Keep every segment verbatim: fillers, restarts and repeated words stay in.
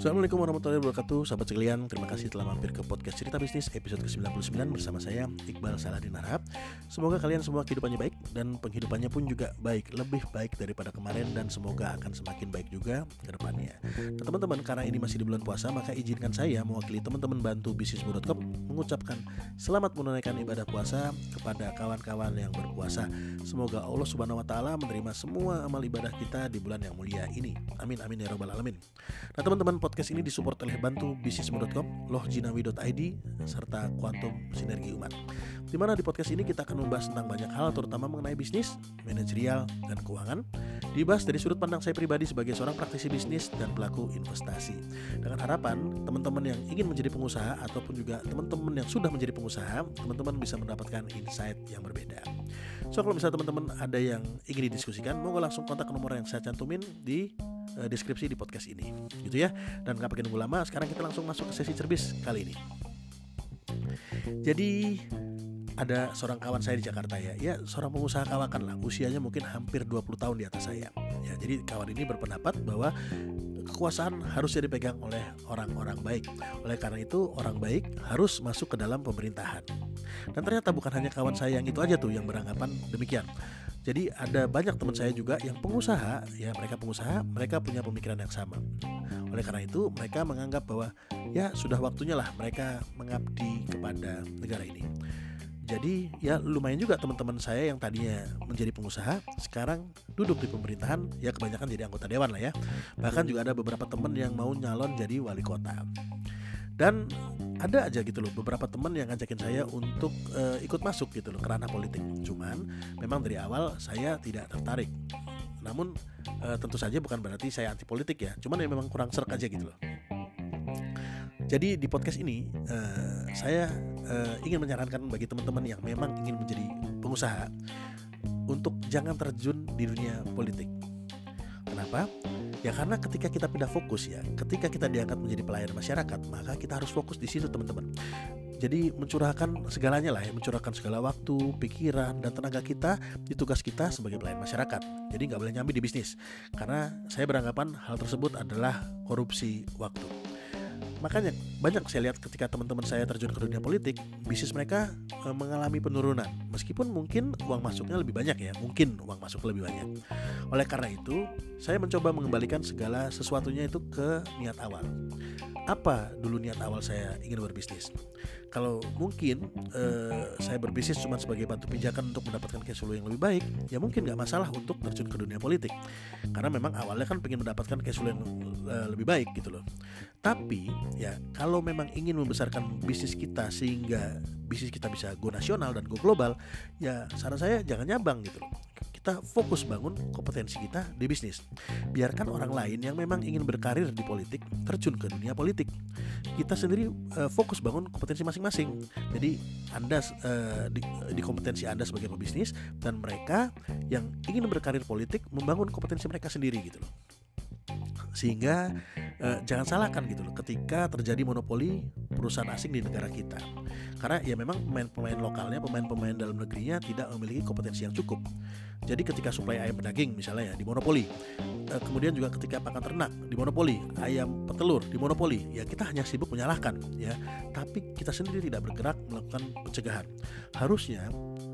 Assalamualaikum warahmatullahi wabarakatuh, sahabat sekalian. Terima kasih telah mampir ke podcast Cerita Bisnis episode ke sembilan puluh sembilan bersama saya Iqbal Saladin. Harap semoga kalian semua kehidupannya baik dan penghidupannya pun juga baik, lebih baik daripada kemarin, dan semoga akan semakin baik juga ke depannya. Nah, teman-teman, karena ini masih di bulan puasa, maka izinkan saya mewakili teman-teman Bantu Bisnismu titik com mengucapkan selamat menunaikan ibadah puasa kepada kawan-kawan yang berpuasa. Semoga Allah Subhanahu wa taala menerima semua amal ibadah kita di bulan yang mulia ini. Amin amin ya rabbal alamin. Nah, teman-teman, podcast ini disupport oleh Bantu Bisnismu titik com, Lohjinawi titik id, serta Quantum Sinergi Umat. Di mana di podcast ini kita akan membahas tentang banyak hal, terutama mengenai bisnis, manajerial, dan keuangan. Dibahas dari sudut pandang saya pribadi sebagai seorang praktisi bisnis dan pelaku investasi. Dengan harapan teman-teman yang ingin menjadi pengusaha ataupun juga teman-teman yang sudah menjadi pengusaha, teman-teman bisa mendapatkan insight yang berbeda. So, kalau misalnya teman-teman ada yang ingin didiskusikan, monggo langsung kontak nomor yang saya cantumin di deskripsi di podcast ini, gitu ya. Dan gak pakai nunggu lama, sekarang kita langsung masuk ke sesi cerbis kali ini. Jadi ada seorang kawan saya di Jakarta, ya, ya seorang pengusaha kawakan lah, usianya mungkin hampir dua puluh tahun di atas saya. Ya, jadi kawan ini berpendapat bahwa kekuasaan harusnya dipegang oleh orang-orang baik. Oleh karena itu orang baik harus masuk ke dalam pemerintahan. Dan ternyata bukan hanya kawan saya yang itu aja tuh yang beranggapan demikian. Jadi ada banyak teman saya juga yang pengusaha, ya mereka pengusaha, mereka punya pemikiran yang sama. Oleh karena itu mereka menganggap bahwa ya sudah waktunya lah mereka mengabdi kepada negara ini. Jadi ya lumayan juga teman-teman saya yang tadinya menjadi pengusaha sekarang duduk di pemerintahan, ya kebanyakan jadi anggota dewan lah ya. Bahkan juga ada beberapa teman yang mau nyalon jadi wali kota. Dan ada aja gitu loh beberapa teman yang ngajakin saya untuk e, ikut masuk gitu loh kerana politik. Cuman memang dari awal saya tidak tertarik. Namun e, tentu saja bukan berarti saya anti politik ya. Cuman ya memang kurang serk aja gitu loh. Jadi di podcast ini e, saya e, ingin menyarankan bagi teman-teman yang memang ingin menjadi pengusaha untuk jangan terjun di dunia politik. Kenapa? Ya karena ketika kita pindah fokus ya, ketika kita diangkat menjadi pelayan masyarakat, maka kita harus fokus di situ teman-teman. Jadi mencurahkan segalanya lah ya, mencurahkan segala waktu, pikiran, dan tenaga kita di tugas kita sebagai pelayan masyarakat. Jadi gak boleh nyambi di bisnis, karena saya beranggapan hal tersebut adalah korupsi waktu. Makanya banyak saya lihat ketika teman-teman saya terjun ke dunia politik, bisnis mereka e, mengalami penurunan. Meskipun mungkin uang masuknya lebih banyak ya, mungkin uang masuk lebih banyak. Oleh karena itu, saya mencoba mengembalikan segala sesuatunya itu ke niat awal. Apa dulu niat awal saya ingin berbisnis? Kalau mungkin e, saya berbisnis cuma sebagai bantu pijakan untuk mendapatkan cash flow yang lebih baik, ya mungkin gak masalah untuk terjun ke dunia politik. Karena memang awalnya kan pengen mendapatkan cash flow yang e, lebih baik gitu loh. Tapi ya, kalau memang ingin membesarkan bisnis kita sehingga bisnis kita bisa go nasional dan go global, ya saran saya jangan nyabang gitu loh. Kita fokus bangun kompetensi kita di bisnis. Biarkan orang lain yang memang ingin berkarir di politik terjun ke dunia politik. Kita sendiri e, fokus bangun kompetensi masing-masing. Jadi Anda e, di, di kompetensi Anda sebagai pebisnis, dan mereka yang ingin berkarir politik membangun kompetensi mereka sendiri gitu loh. Sehingga eh, jangan salahkan gitu loh ketika terjadi monopoli perusahaan asing di negara kita. Karena ya memang pemain-pemain lokalnya, pemain-pemain dalam negerinya tidak memiliki kompetensi yang cukup. Jadi ketika suplai ayam pedaging misalnya ya dimonopoli, eh, kemudian juga ketika pakan ternak dimonopoli, ayam petelur dimonopoli, ya kita hanya sibuk menyalahkan ya, tapi kita sendiri tidak bergerak melakukan pencegahan. Harusnya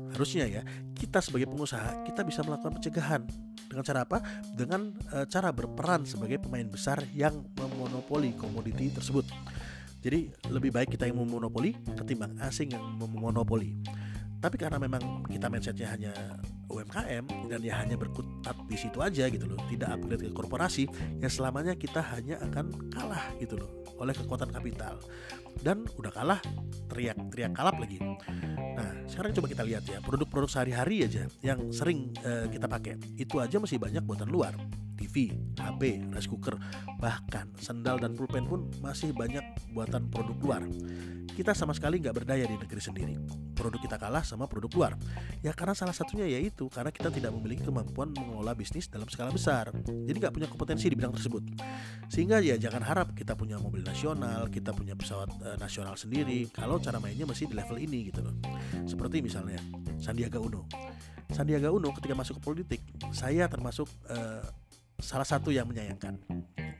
harusnya ya kita sebagai pengusaha kita bisa melakukan pencegahan. Dengan cara apa? Dengan e, cara berperan sebagai pemain besar yang memonopoli komoditi tersebut. Jadi lebih baik kita yang memonopoli ketimbang asing yang memonopoli. Tapi karena memang kita mindsetnya hanya U M K M dan ya hanya berkutat di situ aja gitu loh, tidak upgrade ke korporasi, ya selamanya kita hanya akan kalah gitu loh oleh kekuatan kapital. Dan udah kalah teriak-teriak kalap lagi. Nah, sekarang coba kita lihat ya, produk-produk sehari-hari aja yang sering e, kita pakai, itu aja masih banyak buatan luar. T V, H P, rice cooker, bahkan sendal dan pulpen pun masih banyak buatan produk luar. Kita sama sekali nggak berdaya di negeri sendiri. Produk kita kalah sama produk luar. Ya karena salah satunya yaitu karena kita tidak memiliki kemampuan mengelola bisnis dalam skala besar. Jadi nggak punya kompetensi di bidang tersebut. Sehingga ya jangan harap kita punya mobil nasional, kita punya pesawat e, nasional sendiri. Kalau cara mainnya masih di level ini gitu loh. Seperti misalnya Sandiaga Uno. Sandiaga Uno ketika masuk ke politik, saya termasuk E, salah satu yang menyayangkan.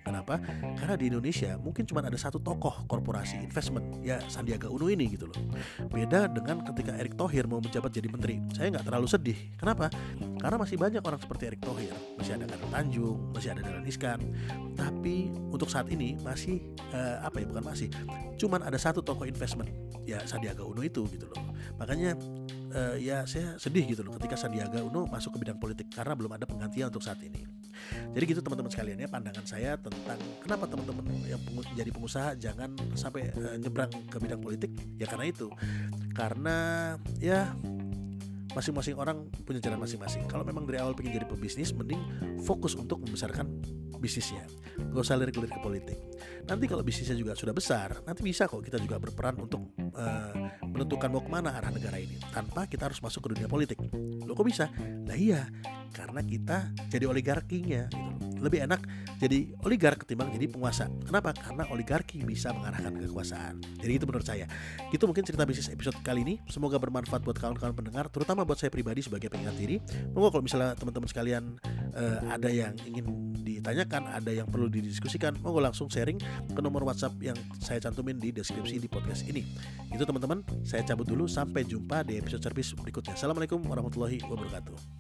Kenapa? Karena di Indonesia mungkin cuma ada satu tokoh korporasi investment, ya Sandiaga Uno ini gitu loh. Beda dengan ketika Erick Thohir mau menjabat jadi menteri, saya nggak terlalu sedih. Kenapa? Karena masih banyak orang seperti Erick Thohir, masih ada Ganjar Tanjung, masih ada Dalan Iskan. Tapi untuk saat ini masih eh, apa ya? Bukan masih, cuman ada satu tokoh investment, ya Sandiaga Uno itu gitu loh. Makanya eh, ya saya sedih gitu loh ketika Sandiaga Uno masuk ke bidang politik karena belum ada penggantian untuk saat ini. Jadi gitu teman-teman sekalian ya pandangan saya tentang kenapa teman-teman yang pengu- jadi pengusaha jangan sampai uh, nyebrang ke bidang politik, ya karena itu. Karena ya masing-masing orang punya jalan masing-masing. Kalau memang dari awal pengen jadi pebisnis, mending fokus untuk membesarkan bisnisnya, gak usah lirik-lirik ke politik. Nanti kalau bisnisnya juga sudah besar, nanti bisa kok kita juga berperan untuk uh, menentukan mau kemana arah negara ini tanpa kita harus masuk ke dunia politik. Loh kok bisa? Lah iya, karena kita jadi oligarkinya gitu loh. Lebih enak jadi oligark ketimbang jadi penguasa. Kenapa? Karena oligarki bisa mengarahkan kekuasaan. Jadi itu menurut saya. Itu mungkin cerita bisnis episode kali ini. Semoga bermanfaat buat kawan-kawan pendengar, terutama buat saya pribadi sebagai pengingat diri. Monggo kalau misalnya teman-teman sekalian eh, ada yang ingin ditanyakan, ada yang perlu didiskusikan, monggo langsung sharing ke nomor WhatsApp yang saya cantumin di deskripsi di podcast ini. Itu teman-teman, saya cabut dulu. Sampai jumpa di episode service berikutnya. Assalamualaikum warahmatullahi wabarakatuh.